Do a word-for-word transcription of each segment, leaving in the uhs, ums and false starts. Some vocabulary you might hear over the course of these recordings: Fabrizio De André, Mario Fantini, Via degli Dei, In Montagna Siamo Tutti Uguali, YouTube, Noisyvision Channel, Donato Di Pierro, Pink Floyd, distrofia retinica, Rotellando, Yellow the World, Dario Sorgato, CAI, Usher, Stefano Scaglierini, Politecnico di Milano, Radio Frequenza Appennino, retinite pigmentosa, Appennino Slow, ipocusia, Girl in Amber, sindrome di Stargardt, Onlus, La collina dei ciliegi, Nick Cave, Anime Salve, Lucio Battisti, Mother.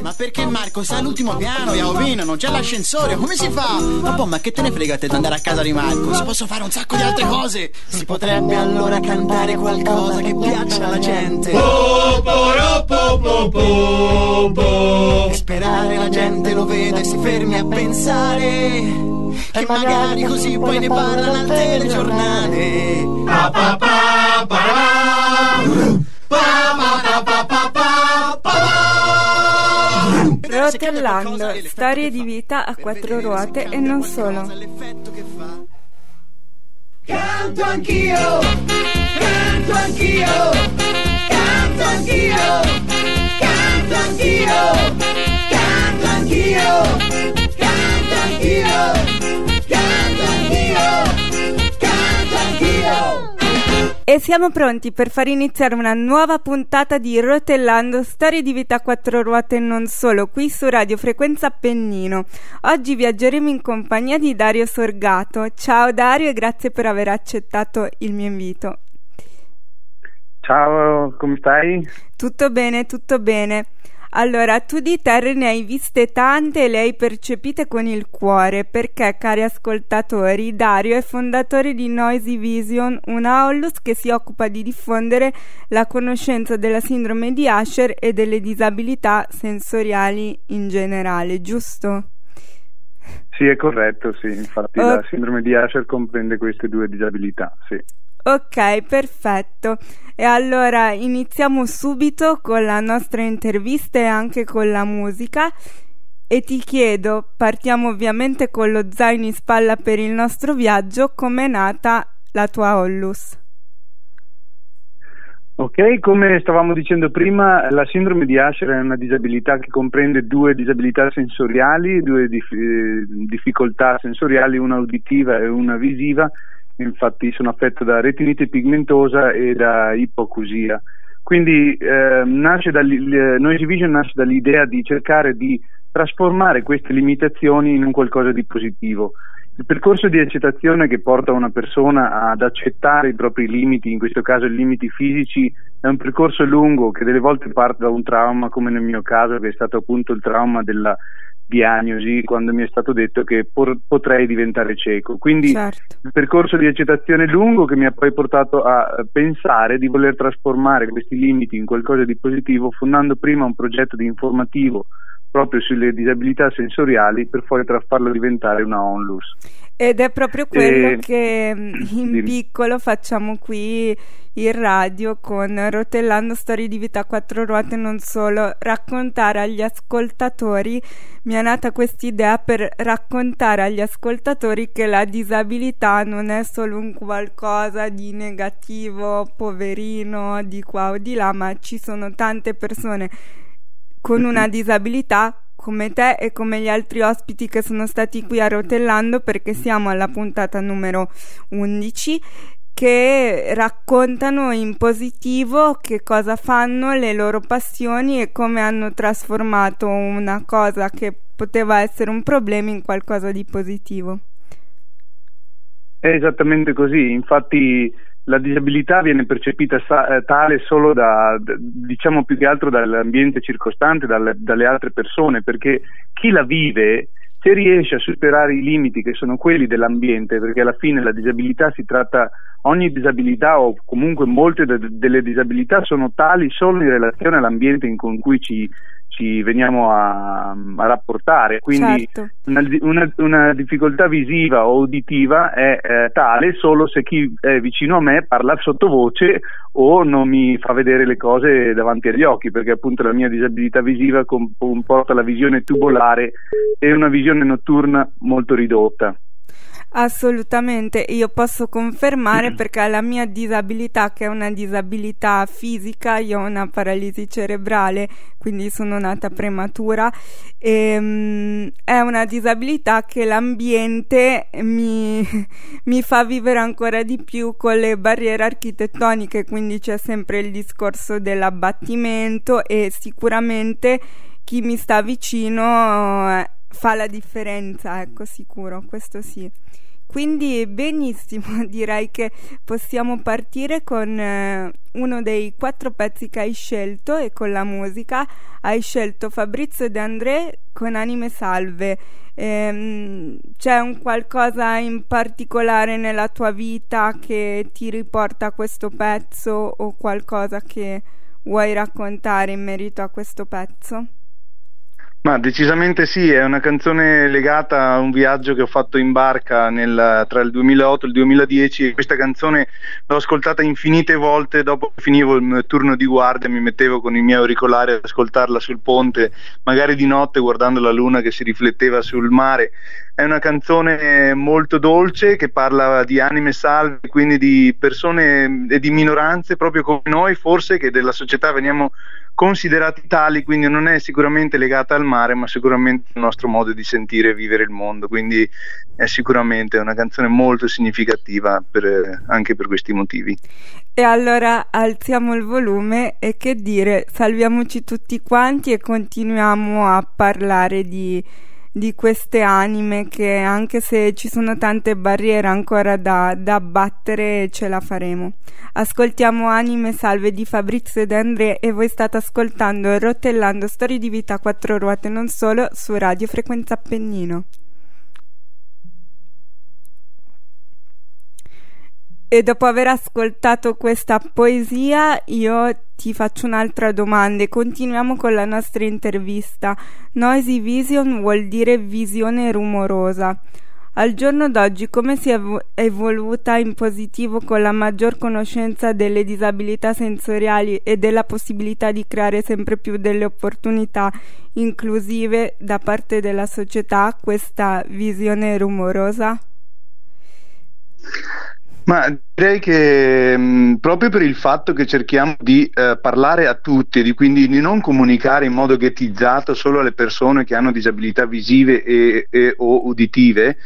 Ma perché Marco sta all'ultimo piano, Iaovino? Non c'è l'ascensore, come si fa? Ma poi, ma che te ne frega te di andare a casa di Marco? Si possono fare un sacco di altre cose. Si potrebbe allora cantare qualcosa che piaccia alla gente e sperare la gente lo veda e si fermi a pensare che magari così poi ne parlano al telegiornale. Pa pa pa pa pa pa pa pa pa. Rotellando, storie di vita a quattro ruote e non solo. Canto anch'io, canto anch'io, canto anch'io, canto anch'io, canto anch'io, canto anch'io. E siamo pronti per far iniziare una nuova puntata di Rotellando, storie di vita a quattro ruote e non solo, qui su Radio Frequenza Appennino. Oggi viaggeremo in compagnia di Dario Sorgato. Ciao Dario e grazie per aver accettato il mio invito. Ciao, come stai? Tutto bene, tutto bene. Allora, tu di terre ne hai viste tante e le hai percepite con il cuore, perché, cari ascoltatori, Dario è fondatore di Noisyvision, una onlus che si occupa di diffondere la conoscenza della sindrome di Usher e delle disabilità sensoriali in generale, giusto? Sì, è corretto, sì, infatti oh. La sindrome di Usher comprende queste due disabilità, sì. Ok, perfetto. E allora iniziamo subito con la nostra intervista e anche con la musica. E ti chiedo, partiamo ovviamente con lo zaino in spalla per il nostro viaggio, com'è nata la tua onlus? Ok, come stavamo dicendo prima, la sindrome di Usher è una disabilità che comprende due disabilità sensoriali, due dif- difficoltà sensoriali, una uditiva e una visiva. Infatti sono affetto da retinite pigmentosa e da ipocusia. Quindi eh, nasce Noisyvision nasce dall'idea di cercare di trasformare queste limitazioni in un qualcosa di positivo. Il percorso di accettazione che porta una persona ad accettare i propri limiti, in questo caso i limiti fisici, è un percorso lungo che delle volte parte da un trauma, come nel mio caso, che è stato appunto il trauma della diagnosi, quando mi è stato detto che por- potrei diventare cieco. Quindi certo. Il percorso di accettazione lungo che mi ha poi portato a pensare di voler trasformare questi limiti in qualcosa di positivo, fondando prima un progetto di informativo proprio sulle disabilità sensoriali per poi tra- farlo diventare una onlus. Ed è proprio quello e... che in piccolo facciamo qui in radio con Rotellando, storie di vita a quattro ruote e non solo, raccontare agli ascoltatori. Mi è nata quest'idea per raccontare agli ascoltatori che la disabilità non è solo un qualcosa di negativo, poverino, di qua o di là, ma ci sono tante persone con una disabilità come te e come gli altri ospiti che sono stati qui a Rotellando, perché siamo alla puntata numero undici, che raccontano in positivo che cosa fanno, le loro passioni e come hanno trasformato una cosa che poteva essere un problema in qualcosa di positivo. È esattamente così, infatti la disabilità viene percepita tale solo da, diciamo più che altro dall'ambiente circostante, dalle, dalle altre persone, perché chi la vive, se riesce a superare i limiti che sono quelli dell'ambiente, perché alla fine la disabilità si tratta, ogni disabilità o comunque molte de- delle disabilità sono tali solo in relazione all'ambiente con cui ci ci veniamo a, a rapportare, quindi certo. una, una, una difficoltà visiva o uditiva è eh, tale solo se chi è vicino a me parla sottovoce o non mi fa vedere le cose davanti agli occhi, perché appunto la mia disabilità visiva comporta la visione tubolare e una visione notturna molto ridotta. Assolutamente, io posso confermare perché la mia disabilità, che è una disabilità fisica, io ho una paralisi cerebrale, quindi sono nata prematura, e, um, è una disabilità che l'ambiente mi, mi fa vivere ancora di più con le barriere architettoniche, quindi c'è sempre il discorso dell'abbattimento e sicuramente chi mi sta vicino... Eh, fa la differenza, ecco, sicuro, questo sì. Quindi benissimo, direi che possiamo partire con eh, uno dei quattro pezzi che hai scelto, e con la musica hai scelto Fabrizio De André con Anime Salve. Ehm, c'è un qualcosa in particolare nella tua vita che ti riporta a questo pezzo, o qualcosa che vuoi raccontare in merito a questo pezzo? Ma decisamente sì, è una canzone legata a un viaggio che ho fatto in barca nel, tra il duemilaotto e il duemiladieci, e questa canzone l'ho ascoltata infinite volte. Dopo che finivo il mio turno di guardia mi mettevo con i miei auricolari ad ascoltarla sul ponte, magari di notte guardando la luna che si rifletteva sul mare. È una canzone molto dolce che parla di anime salve, quindi di persone e di minoranze proprio come noi, forse, che della società veniamo considerati tali, quindi non è sicuramente legata al mare, ma sicuramente al nostro modo di sentire e vivere il mondo, quindi è sicuramente una canzone molto significativa per, anche per questi motivi. E allora alziamo il volume e, che dire, salviamoci tutti quanti e continuiamo a parlare di, di queste anime che, anche se ci sono tante barriere ancora da, da abbattere, ce la faremo. Ascoltiamo Anime Salve di Fabrizio De André, e voi state ascoltando Rotellando, storie di vita, quattro ruote non solo, su Radio Frequenza Appennino. E dopo aver ascoltato questa poesia io ti faccio un'altra domanda e continuiamo con la nostra intervista. Noisyvision vuol dire visione rumorosa. Al giorno d'oggi come si è evoluta in positivo, con la maggior conoscenza delle disabilità sensoriali e della possibilità di creare sempre più delle opportunità inclusive da parte della società, questa visione rumorosa? Ma direi che mh, proprio per il fatto che cerchiamo di eh, parlare a tutti, di, quindi di non comunicare in modo ghettizzato solo alle persone che hanno disabilità visive e, e o uditive,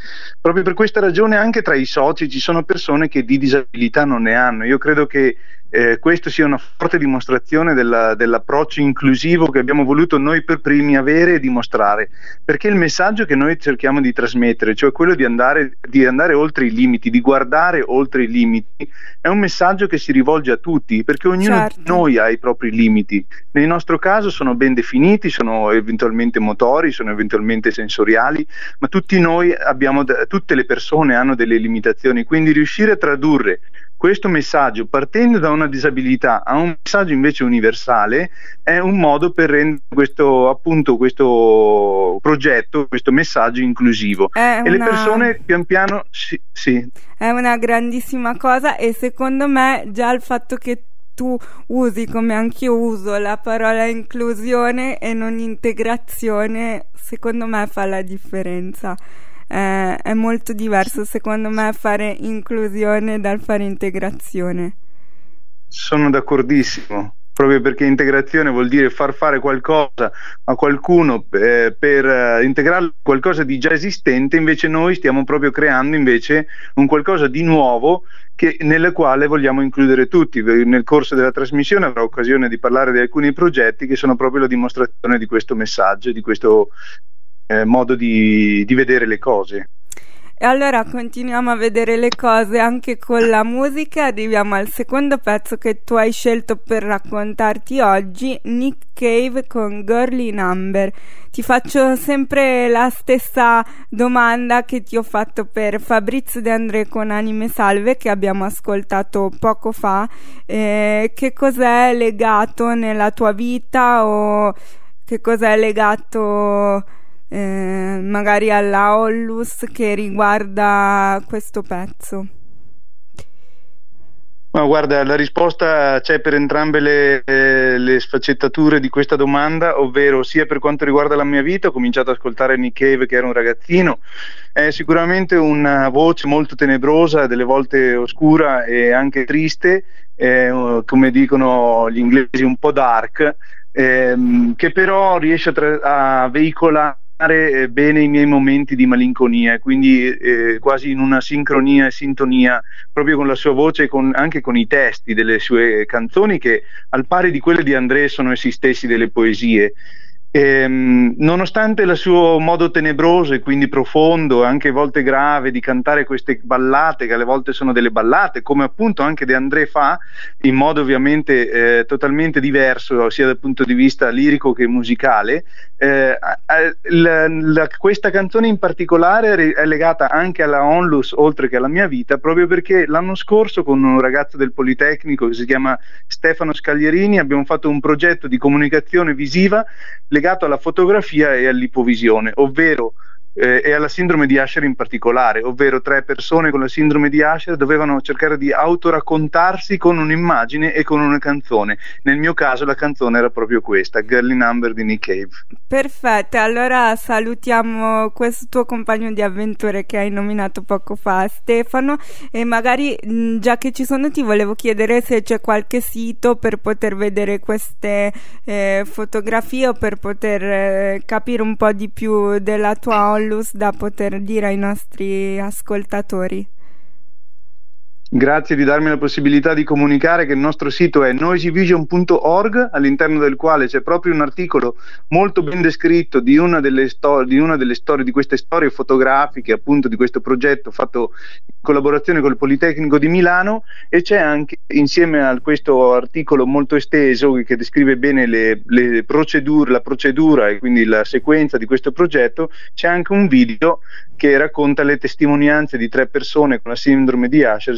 proprio per questa ragione anche tra i soci ci sono persone che di disabilità non ne hanno. Io credo che Eh, questo sia una forte dimostrazione della, dell'approccio inclusivo che abbiamo voluto noi per primi avere e dimostrare, perché il messaggio che noi cerchiamo di trasmettere, cioè quello di andare, di andare oltre i limiti, di guardare oltre i limiti, è un messaggio che si rivolge a tutti, perché ognuno certo. di noi ha i propri limiti. Nel nostro caso sono ben definiti, sono eventualmente motori, sono eventualmente sensoriali, ma tutti noi abbiamo, tutte le persone hanno delle limitazioni, quindi riuscire a tradurre questo messaggio partendo da una disabilità a un messaggio invece universale è un modo per rendere questo, appunto, questo progetto, questo messaggio inclusivo, è e una... le persone pian piano sì, sì. È una grandissima cosa, e secondo me già il fatto che tu usi, come anch'io uso, la parola inclusione e non integrazione, secondo me fa la differenza. Eh, è molto diverso secondo me fare inclusione dal fare integrazione. Sono d'accordissimo, proprio perché integrazione vuol dire far fare qualcosa a qualcuno eh, per eh, integrare qualcosa di già esistente, invece noi stiamo proprio creando invece un qualcosa di nuovo che, nella quale vogliamo includere tutti. Nel corso della trasmissione avrò occasione di parlare di alcuni progetti che sono proprio la dimostrazione di questo messaggio, di questo Eh, modo di, di vedere le cose. E allora continuiamo a vedere le cose anche con la musica. Arriviamo al secondo pezzo che tu hai scelto per raccontarti oggi, Nick Cave con Girl in Amber. Ti faccio sempre la stessa domanda che ti ho fatto per Fabrizio De André con Anime Salve, che abbiamo ascoltato poco fa. Eh, che cos'è legato nella tua vita, o che cos'è legato Eh, magari alla Ollus che riguarda questo pezzo? Ma guarda, la risposta c'è per entrambe le, eh, le sfaccettature di questa domanda, ovvero sia per quanto riguarda la mia vita. Ho cominciato ad ascoltare Nick Cave che era un ragazzino, è sicuramente una voce molto tenebrosa, delle volte oscura e anche triste, eh, come dicono gli inglesi un po' dark, ehm, che però riesce a, tra- a veicolare bene i miei momenti di malinconia, quindi eh, quasi in una sincronia e sintonia proprio con la sua voce e con, anche con i testi delle sue canzoni, che al pari di quelle di André sono essi stessi delle poesie. E, nonostante il suo modo tenebroso e quindi profondo, anche a volte grave, di cantare queste ballate, che alle volte sono delle ballate, come appunto anche De André fa, in modo ovviamente eh, totalmente diverso sia dal punto di vista lirico che musicale, eh, la, la, questa canzone in particolare è legata anche alla Onlus oltre che alla mia vita, proprio perché l'anno scorso con un ragazzo del Politecnico che si chiama Stefano Scaglierini abbiamo fatto un progetto di comunicazione visiva legato alla fotografia e all'ipovisione, ovvero eh, e alla sindrome di Usher in particolare, ovvero tre persone con la sindrome di Usher dovevano cercare di autoraccontarsi con un'immagine e con una canzone. Nel mio caso la canzone era proprio questa, Girl in Amber di Nick Cave. Perfetto, allora salutiamo questo tuo compagno di avventure che hai nominato poco fa, Stefano, e magari mh, già che ci sono ti volevo chiedere se c'è qualche sito per poter vedere queste eh, fotografie o per poter eh, capire un po' di più della tua on- da poter dire ai nostri ascoltatori. Grazie di darmi la possibilità di comunicare che il nostro sito è noisyvision punto org, all'interno del quale c'è proprio un articolo molto ben descritto di una delle storie di una delle storie di queste storie fotografiche, appunto, di questo progetto fatto in collaborazione col Politecnico di Milano, e c'è anche, insieme a questo articolo molto esteso che descrive bene le, le procedure, la procedura e quindi la sequenza di questo progetto, c'è anche un video che racconta le testimonianze di tre persone con la sindrome di Usher,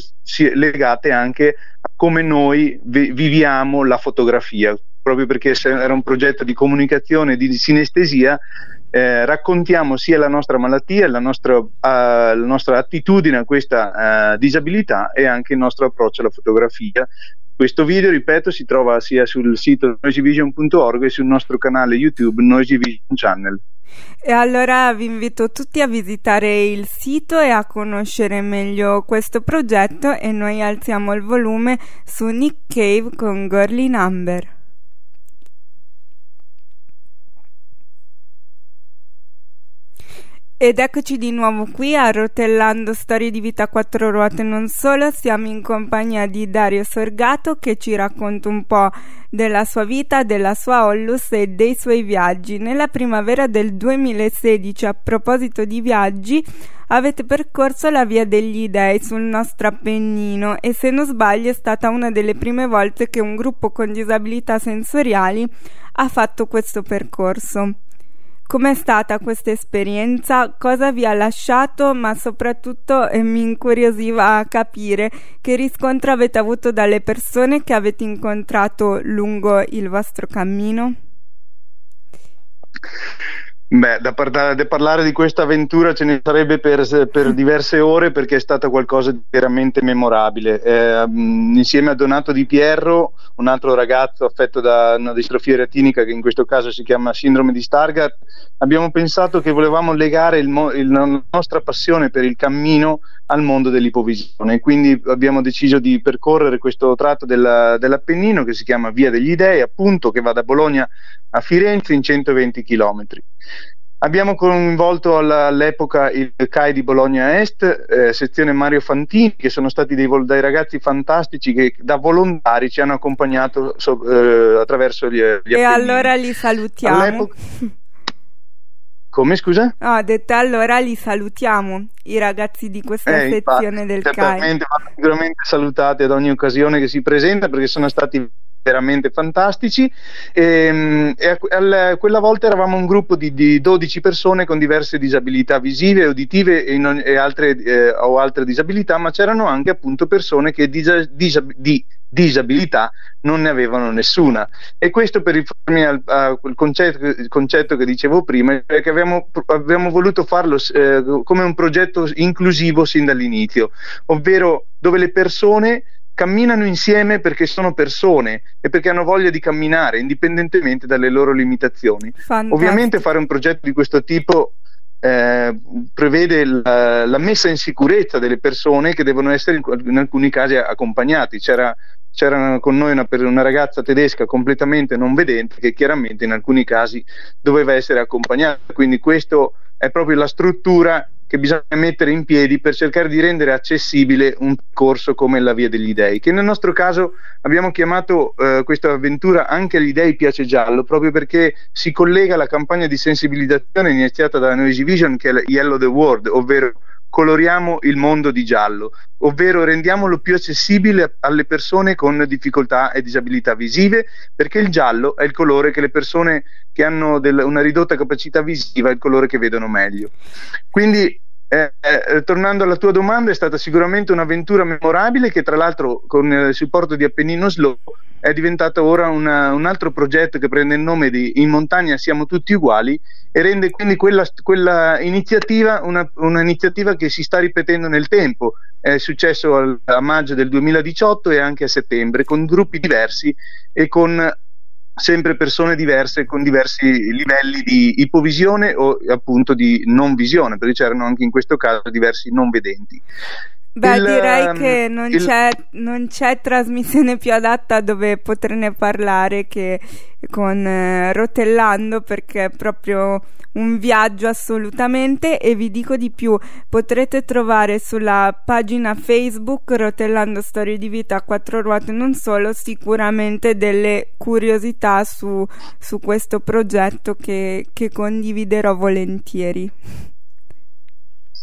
legate anche a come noi vi- viviamo la fotografia, proprio perché era un progetto di comunicazione di sinestesia. Eh, raccontiamo sia la nostra malattia, la nostra, uh, la nostra attitudine a questa uh, disabilità e anche il nostro approccio alla fotografia. Questo video, ripeto, si trova sia sul sito noisyvision punto org e sul nostro canale YouTube Noisyvision Channel. E allora vi invito tutti a visitare il sito e a conoscere meglio questo progetto, e noi alziamo il volume su Nick Cave con Girl in Amber. Ed eccoci di nuovo qui a Rotellando, storie di vita a quattro ruote e non solo. Siamo in compagnia di Dario Sorgato, che ci racconta un po' della sua vita, della sua Onlus e dei suoi viaggi. Nella primavera del duemilasedici, a proposito di viaggi, avete percorso la Via degli Dei sul nostro Appennino e, se non sbaglio, è stata una delle prime volte che un gruppo con disabilità sensoriali ha fatto questo percorso. Com'è stata questa esperienza? Cosa vi ha lasciato? Ma soprattutto eh, mi incuriosiva capire che riscontro avete avuto dalle persone che avete incontrato lungo il vostro cammino? Beh, da, par- da parlare di questa avventura ce ne sarebbe per, per diverse ore, perché è stata qualcosa di veramente memorabile. Eh, insieme a Donato Di Pierro, un altro ragazzo affetto da una distrofia retinica, che in questo caso si chiama sindrome di Stargardt, abbiamo pensato che volevamo legare il mo- il, la nostra passione per il cammino al mondo dell'ipovisione. Quindi abbiamo deciso di percorrere questo tratto della, dell'Appennino che si chiama Via degli Dei, appunto, che va da Bologna a Firenze in centoventi chilometri. Abbiamo coinvolto all'epoca il C A I di Bologna Est, eh, sezione Mario Fantini, che sono stati dei, dei ragazzi fantastici che da volontari ci hanno accompagnato so, eh, attraverso gli, gli Appennini. E allora li salutiamo. All'epoca... Come, scusa? No, ho detto allora li salutiamo, i ragazzi di questa eh, sezione infatti, del C A I. Certamente, vanno sicuramente salutati ad ogni occasione che si presenta, perché sono stati veramente fantastici. E, e al, quella volta eravamo un gruppo di, di dodici persone con diverse disabilità visive, uditive e, non, e altre, eh, o altre disabilità, ma c'erano anche appunto persone che disa, disa, di disabilità non ne avevano nessuna, e questo per rifarmi al, a quel concetto, il concetto che dicevo prima, è che abbiamo, abbiamo voluto farlo eh, come un progetto inclusivo sin dall'inizio, ovvero dove le persone camminano insieme perché sono persone e perché hanno voglia di camminare indipendentemente dalle loro limitazioni. Fantastico. Ovviamente fare un progetto di questo tipo eh, prevede la, la messa in sicurezza delle persone, che devono essere in, in alcuni casi accompagnati. C'era, c'era con noi una, una ragazza tedesca completamente non vedente, che chiaramente in alcuni casi doveva essere accompagnata, quindi questo è proprio la struttura che bisogna mettere in piedi per cercare di rendere accessibile un corso come la Via degli Dei, che nel nostro caso abbiamo chiamato eh, questa avventura Anche agli Dei piace giallo, proprio perché si collega alla campagna di sensibilizzazione iniziata dalla Noisyvision, che è Yellow the World, ovvero coloriamo il mondo di giallo, ovvero rendiamolo più accessibile alle persone con difficoltà e disabilità visive, perché il giallo è il colore che le persone che hanno del, una ridotta capacità visiva è il colore che vedono meglio. Quindi eh, eh, tornando alla tua domanda, è stata sicuramente un'avventura memorabile, che tra l'altro con il supporto di Appennino Slow è diventato ora una, un altro progetto che prende il nome di In Montagna Siamo Tutti Uguali, e rende quindi quella, quella iniziativa una, un'iniziativa che si sta ripetendo nel tempo. È successo al, a maggio del duemiladiciotto e anche a settembre, con gruppi diversi e con sempre persone diverse, con diversi livelli di ipovisione o appunto di non visione, perché c'erano anche in questo caso diversi non vedenti. Beh, il, direi che non, il... c'è, non c'è trasmissione più adatta dove poterne parlare che con eh, Rotellando, perché è proprio un viaggio assolutamente. E vi dico di più, potrete trovare sulla pagina Facebook Rotellando Storie di Vita a quattro ruote, non solo, sicuramente delle curiosità su, su questo progetto che, che condividerò volentieri.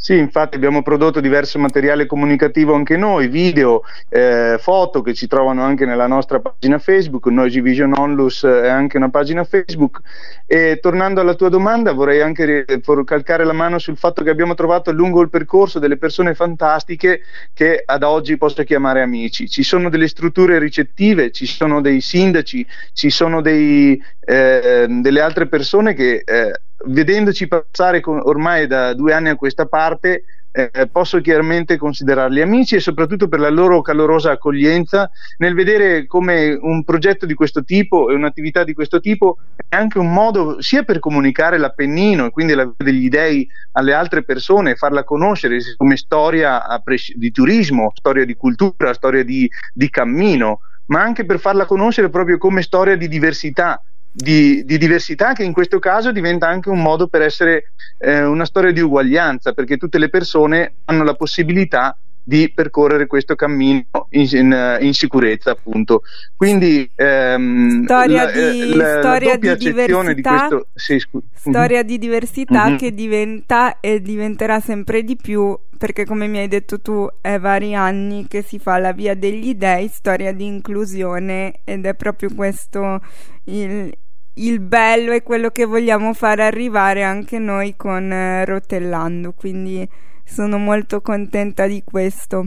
Sì, infatti abbiamo prodotto diverso materiale comunicativo anche noi, video, eh, foto che ci trovano anche nella nostra pagina Facebook. Noisyvision Onlus è anche una pagina Facebook. E tornando alla tua domanda, vorrei anche calcare la mano sul fatto che abbiamo trovato lungo il percorso delle persone fantastiche che ad oggi posso chiamare amici. Ci sono delle strutture ricettive, ci sono dei sindaci, ci sono dei, eh, delle altre persone che... Eh, vedendoci passare con, ormai da due anni a questa parte, eh, posso chiaramente considerarli amici, e soprattutto per la loro calorosa accoglienza nel vedere come un progetto di questo tipo e un'attività di questo tipo è anche un modo sia per comunicare l'Appennino e quindi la Via degli Dei alle altre persone e farla conoscere come storia a pres- di turismo, storia di cultura, storia di, di cammino, ma anche per farla conoscere proprio come storia di diversità. Di, di diversità che in questo caso diventa anche un modo per essere eh, una storia di uguaglianza, perché tutte le persone hanno la possibilità di percorrere questo cammino in, in, in sicurezza, appunto. Quindi ehm, storia la, di la, la, storia la doppia di diversità di questo, sì, scu- storia mm-hmm. di diversità mm-hmm. che diventa e diventerà sempre di più, perché come mi hai detto tu è vari anni che si fa la Via degli Dei, storia di inclusione, ed è proprio questo il il bello è quello che vogliamo fare arrivare anche noi con eh, Rotellando, quindi sono molto contenta di questo.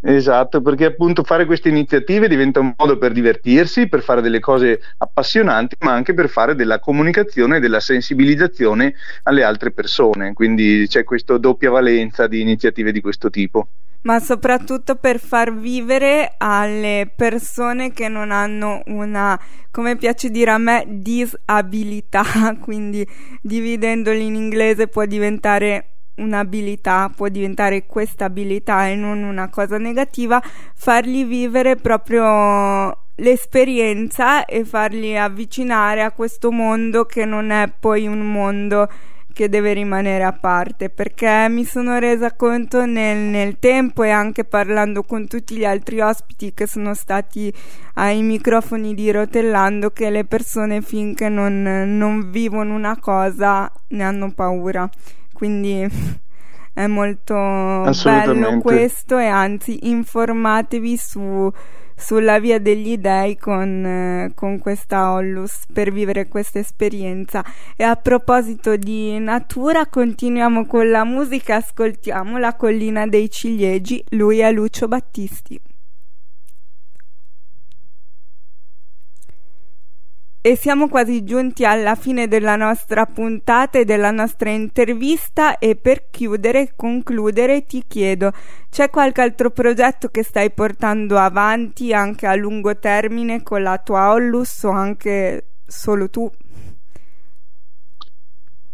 Esatto, perché appunto fare queste iniziative diventa un modo per divertirsi, per fare delle cose appassionanti, ma anche per fare della comunicazione e della sensibilizzazione alle altre persone, quindi c'è questa doppia valenza di iniziative di questo tipo. Ma soprattutto per far vivere alle persone che non hanno una, come piace dire a me, disabilità, quindi dividendoli in inglese può diventare un'abilità, può diventare questa abilità e non una cosa negativa, fargli vivere proprio l'esperienza e farli avvicinare a questo mondo che non è poi un mondo che deve rimanere a parte, perché mi sono resa conto nel, nel tempo e anche parlando con tutti gli altri ospiti che sono stati ai microfoni di Rotellando, che le persone finché non, non vivono una cosa ne hanno paura, quindi è molto bello questo. E anzi, informatevi su sulla Via degli Dei con, eh, con questa Onlus per vivere questa esperienza. E a proposito di natura, continuiamo con la musica, ascoltiamo La collina dei ciliegi, lui è Lucio Battisti. E siamo quasi giunti alla fine della nostra puntata e della nostra intervista, e per chiudere, concludere, ti chiedo, c'è qualche altro progetto che stai portando avanti anche a lungo termine con la tua Onlus o anche solo tu?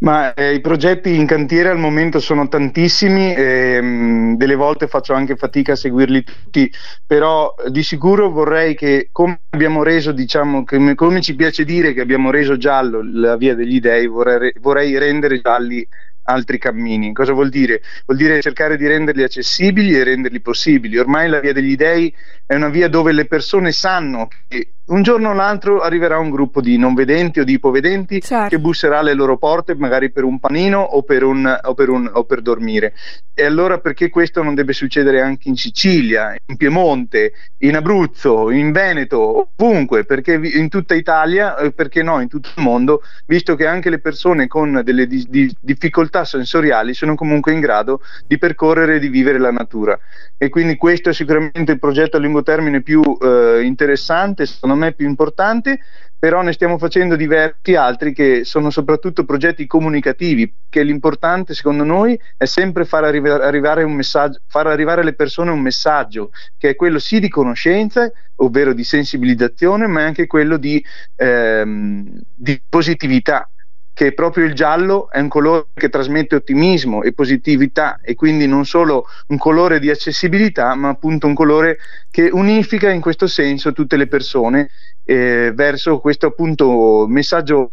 Ma eh, i progetti in cantiere al momento sono tantissimi, e, mh, delle volte faccio anche fatica a seguirli tutti, però di sicuro vorrei che, come abbiamo reso, diciamo, come, come ci piace dire che abbiamo reso giallo la Via degli Dei, vorrei, vorrei rendere gialli altri cammini. Cosa vuol dire? Vuol dire cercare di renderli accessibili e renderli possibili. Ormai la Via degli Dei è una via dove le persone sanno che un giorno o l'altro arriverà un gruppo di non vedenti o di ipovedenti, certo, che busserà alle loro porte magari per un panino o per, un, o, per un, o per dormire. E allora perché questo non deve succedere anche in Sicilia, in Piemonte, in Abruzzo, in Veneto, ovunque, perché in tutta Italia, perché no, in tutto il mondo, visto che anche le persone con delle di, di difficoltà sensoriali sono comunque in grado di percorrere e di vivere la natura. E quindi questo è sicuramente il progetto a lungo termine più eh, interessante, secondo me più importante, però ne stiamo facendo diversi altri che sono soprattutto progetti comunicativi, che l'importante secondo noi è sempre far arriva- arrivare un messaggio, far arrivare alle persone un messaggio che è quello sì di conoscenza, ovvero di sensibilizzazione, ma è anche quello di, ehm, di positività, che proprio il giallo è un colore che trasmette ottimismo e positività, e quindi non solo un colore di accessibilità, ma appunto un colore che unifica in questo senso tutte le persone eh, verso questo appunto messaggio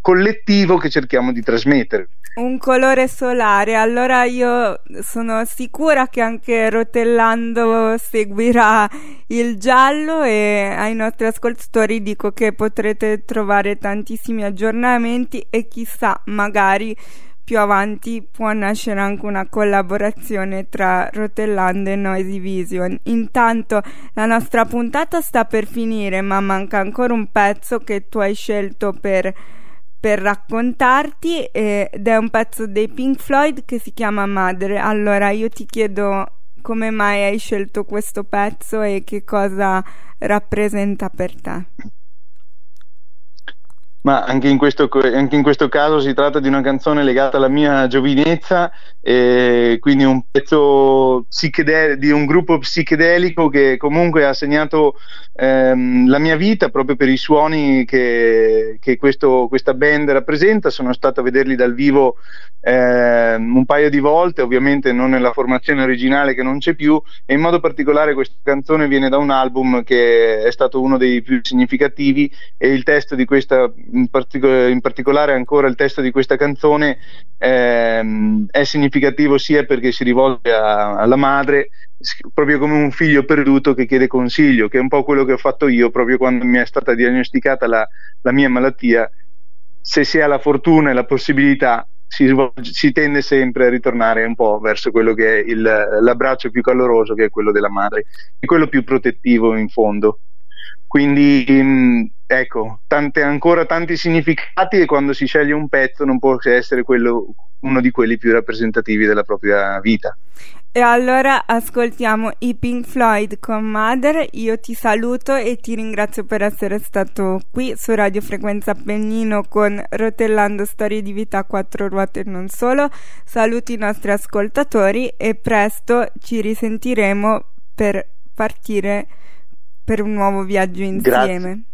collettivo che cerchiamo di trasmettere. Un colore solare. Allora io sono sicura che anche Rotellando seguirà il giallo, e ai nostri ascoltatori dico che potrete trovare tantissimi aggiornamenti, e chissà, magari più avanti può nascere anche una collaborazione tra Rotellando e Noisyvision. Intanto la nostra puntata sta per finire, ma manca ancora un pezzo che tu hai scelto per, per raccontarti, ed è un pezzo dei Pink Floyd che si chiama Mother. Allora io ti chiedo come mai hai scelto questo pezzo e che cosa rappresenta per te. Ma anche in, questo, anche in questo caso si tratta di una canzone legata alla mia giovinezza, eh, quindi un pezzo psichedel- di un gruppo psichedelico che comunque ha segnato ehm, la mia vita proprio per i suoni che, che questo, questa band rappresenta. Sono stato a vederli dal vivo ehm, un paio di volte, ovviamente non nella formazione originale che non c'è più, e in modo particolare questa canzone viene da un album che è stato uno dei più significativi, e il testo di questa In, partic- in particolare ancora il testo di questa canzone ehm, è significativo sia perché si rivolge a, alla madre proprio come un figlio perduto che chiede consiglio, che è un po' quello che ho fatto io proprio quando mi è stata diagnosticata la, la mia malattia. Se si ha la fortuna e la possibilità si, svolge, si tende sempre a ritornare un po' verso quello che è il, l'abbraccio più caloroso, che è quello della madre, e quello più protettivo in fondo. Quindi mh, ecco, tante, ancora tanti significati, e quando si sceglie un pezzo non può che essere quello, uno di quelli più rappresentativi della propria vita. E allora ascoltiamo i Pink Floyd con Mother. Io ti saluto e ti ringrazio per essere stato qui su Radio Frequenza Appennino con Rotellando Storie di Vita a Quattro Ruote e non solo. Saluto i nostri ascoltatori e presto ci risentiremo per partire per un nuovo viaggio insieme. Grazie.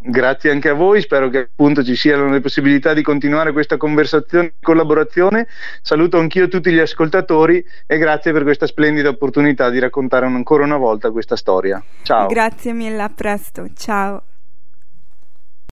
Grazie anche a voi, spero che appunto ci siano le possibilità di continuare questa conversazione, collaborazione. Saluto anch'io tutti gli ascoltatori e grazie per questa splendida opportunità di raccontare ancora una volta questa storia. Ciao. Grazie mille, a presto, ciao.